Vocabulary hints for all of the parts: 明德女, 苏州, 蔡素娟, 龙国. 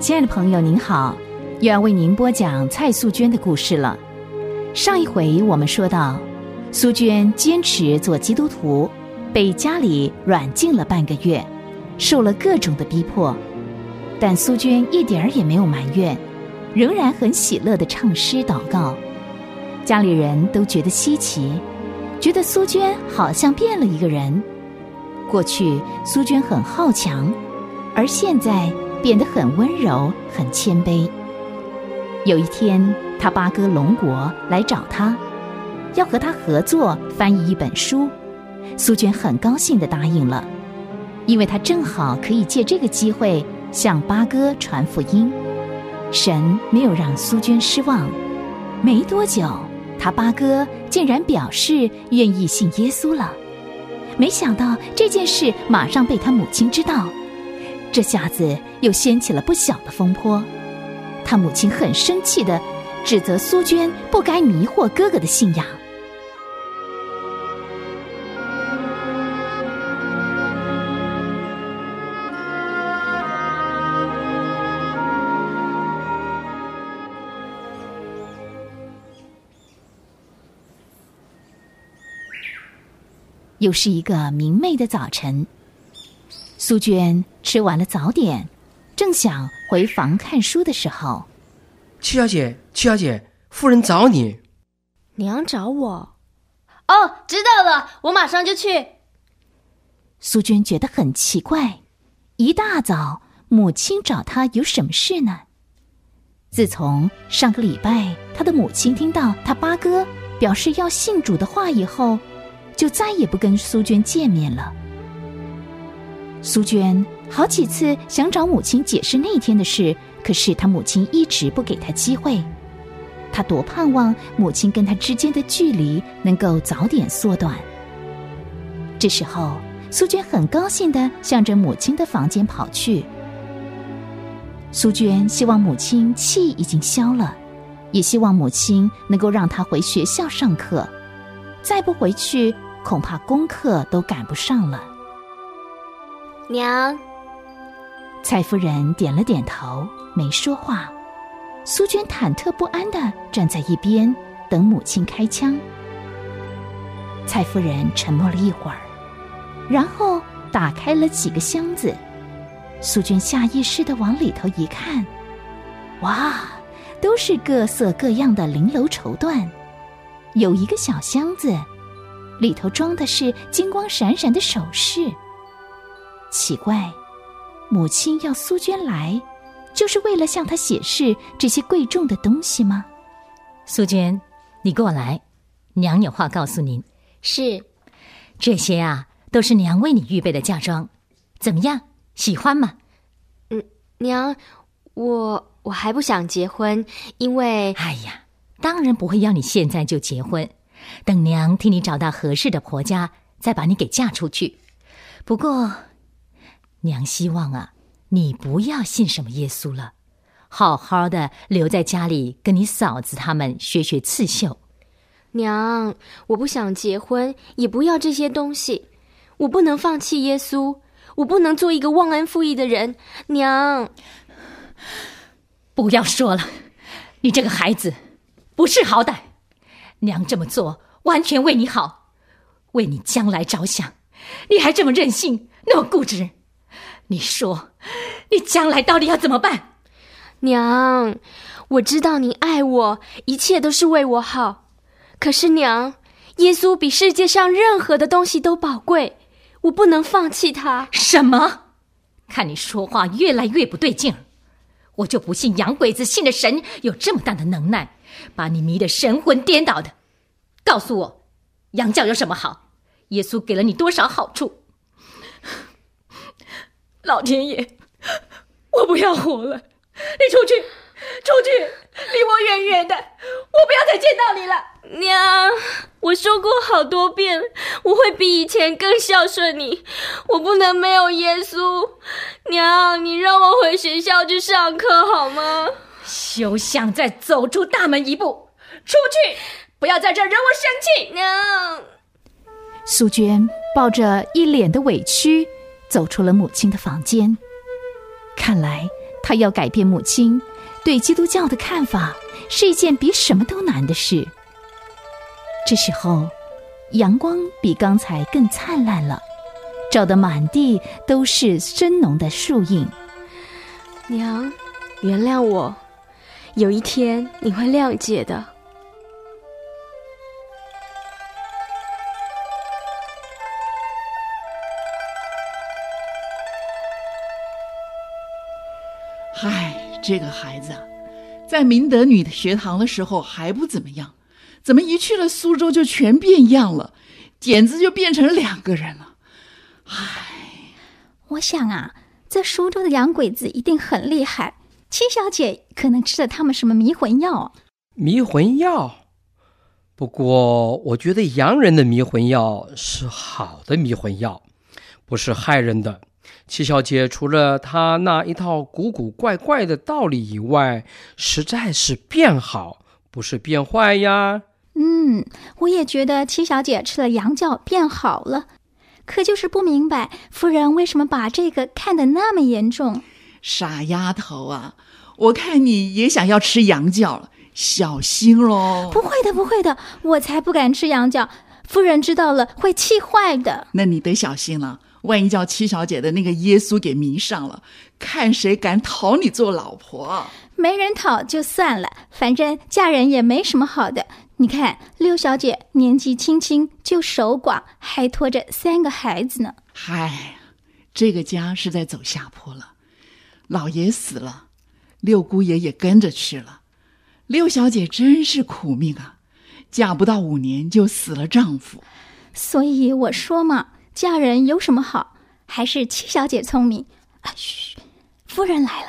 亲爱的朋友您好，又要为您播讲蔡素娟的故事了。上一回我们说到，素娟坚持做基督徒，被家里软禁了半个月，受了各种的逼迫，但素娟一点儿也没有埋怨，仍然很喜乐地唱诗祷告。家里人都觉得稀奇，觉得苏娟好像变了一个人。过去苏娟很好强，而现在变得很温柔很谦卑。有一天他八哥龙国来找他，要和他合作翻译一本书，苏娟很高兴地答应了，因为他正好可以借这个机会向八哥传福音。神没有让苏娟失望，没多久他八哥竟然表示愿意信耶稣了。没想到这件事马上被他母亲知道，这下子又掀起了不小的风波。他母亲很生气地指责苏娟不该迷惑哥哥的信仰。又是一个明媚的早晨，苏娟吃完了早点，正想回房看书的时候，七小姐，夫人找你。娘找我？哦，知道了，我马上就去。苏娟觉得很奇怪，一大早母亲找她有什么事呢？自从上个礼拜她的母亲听到她八哥表示要信主的话以后，就再也不跟苏娟见面了。苏娟好几次想找母亲解释那天的事，可是她母亲一直不给她机会。她多盼望母亲跟她之间的距离能够早点缩短。这时候，苏娟很高兴地向着母亲的房间跑去。苏娟希望母亲气已经消了，也希望母亲能够让她回学校上课，再不回去恐怕功课都赶不上了。娘。蔡夫人点了点头，没说话。苏娟忐忑不安地站在一边，等母亲开枪。蔡夫人沉默了一会儿，然后打开了几个箱子。苏娟下意识地往里头一看，哇，都是各色各样的绫罗绸缎。有一个小箱子，里头装的是金光闪闪的首饰。奇怪，母亲要苏娟来，就是为了向她解释这些贵重的东西吗？苏娟，你过来，娘有话告诉您。是，这些啊，都是娘为你预备的嫁妆，怎么样，喜欢吗？娘，我还不想结婚，因为……哎呀，当然不会要你现在就结婚，等娘替你找到合适的婆家，再把你给嫁出去。不过，娘希望啊，你不要信什么耶稣了，好好的留在家里跟你嫂子他们学刺绣。娘，我不想结婚，也不要这些东西，我不能放弃耶稣，我不能做一个忘恩负义的人。娘，不要说了，你这个孩子不识好歹，娘这么做完全为你好，为你将来着想，你还这么任性，那么固执，你说你将来到底要怎么办？娘，我知道您爱我，一切都是为我好，可是娘，耶稣比世界上任何的东西都宝贵，我不能放弃他。什么？看你说话越来越不对劲，我就不信洋鬼子信的神有这么大的能耐，把你迷得神魂颠倒的。告诉我，洋教有什么好？耶稣给了你多少好处？老天爷，我不要活了，你出去，离我远远的，我不要再见到你了。娘，我说过好多遍，我会比以前更孝顺你，我不能没有耶稣。娘，你让我回学校去上课好吗？休想再走出大门一步，出去，不要在这惹我生气。娘。素娟抱着一脸的委屈走出了母亲的房间，看来他要改变母亲对基督教的看法，是一件比什么都难的事。这时候，阳光比刚才更灿烂了，照得满地都是深浓的树影。娘，原谅我，有一天你会谅解的。唉，这个孩子啊，在明德女的学堂的时候还不怎么样，怎么一去了苏州就全变样了，简直就变成两个人了。唉，我想啊，这苏州的洋鬼子一定很厉害，七小姐可能吃了他们什么迷魂药。迷魂药？不过我觉得洋人的迷魂药是好的迷魂药，不是害人的。七小姐除了她那一套古古怪怪的道理以外，实在是变好，不是变坏呀。嗯，我也觉得七小姐吃了洋教变好了，可就是不明白夫人为什么把这个看得那么严重。傻丫头啊，我看你也想要吃洋教了，小心咯。不会的不会的，我才不敢吃洋教，夫人知道了会气坏的。那你得小心了，万一叫七小姐的那个耶稣给迷上了，看谁敢讨你做老婆。没人讨就算了，反正嫁人也没什么好的。你看六小姐年纪轻轻就守寡，还拖着3个孩子呢。嗨，这个家是在走下坡了，老爷死了，六姑爷也跟着去了，六小姐真是苦命啊，嫁不到5年就死了丈夫。所以我说嘛，嫁人有什么好，还是七小姐聪明。啊，嘘，夫人来了。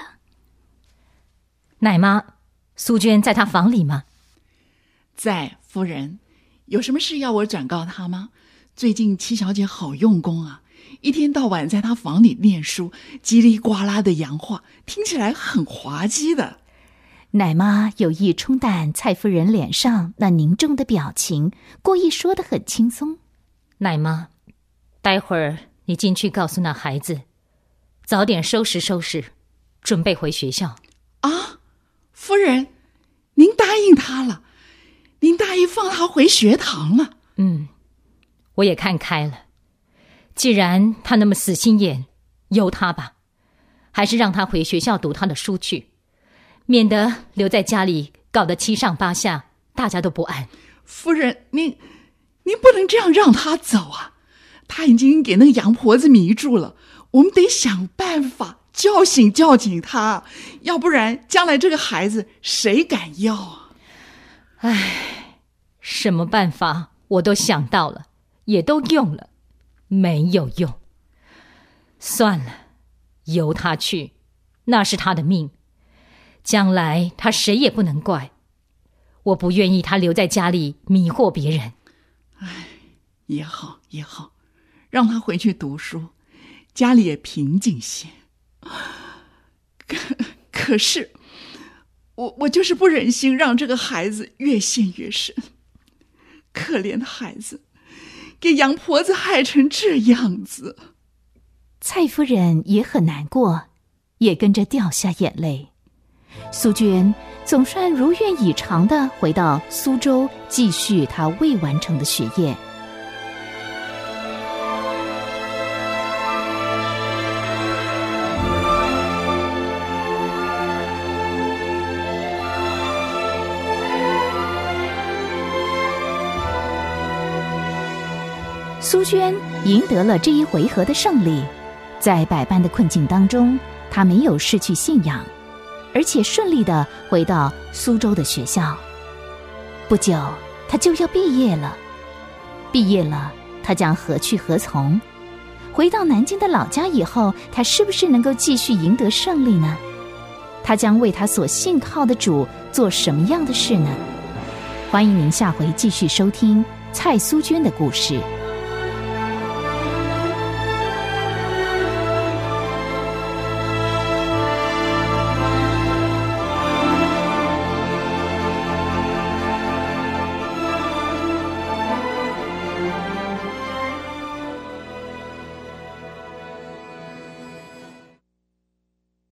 奶妈，苏娟在她房里吗？在，夫人。有什么事要我转告她吗？最近七小姐好用功啊，一天到晚在她房里念书，叽里呱啦的洋话，听起来很滑稽的。奶妈有意冲淡蔡夫人脸上那凝重的表情，故意说得很轻松。奶妈，待会儿你进去告诉那孩子，早点收拾收拾，准备回学校。啊，夫人，您答应他了，您答应放他回学堂了。嗯，我也看开了，既然他那么死心眼，由他吧，还是让他回学校读他的书去，免得留在家里搞得7上8下，大家都不安。夫人，您不能这样让他走啊，他已经给那个洋婆子迷住了，我们得想办法叫醒他，要不然将来这个孩子谁敢要啊？唉，什么办法我都想到了，也都用了，没有用。算了，由他去，那是他的命，将来他谁也不能怪。我不愿意他留在家里迷惑别人。唉，也好也好，让他回去读书，家里也平静些。可是我就是不忍心让这个孩子越陷越深，可怜的孩子给洋婆子害成这样子。蔡夫人也很难过，也跟着掉下眼泪。苏娟总算如愿以偿地回到苏州，继续她未完成的学业。苏娟赢得了这一回合的胜利，在百般的困境当中，她没有失去信仰，而且顺利地回到苏州的学校。不久，她就要毕业了。毕业了，她将何去何从？回到南京的老家以后，她是不是能够继续赢得胜利呢？她将为她所信靠的主做什么样的事呢？欢迎您下回继续收听蔡苏娟的故事。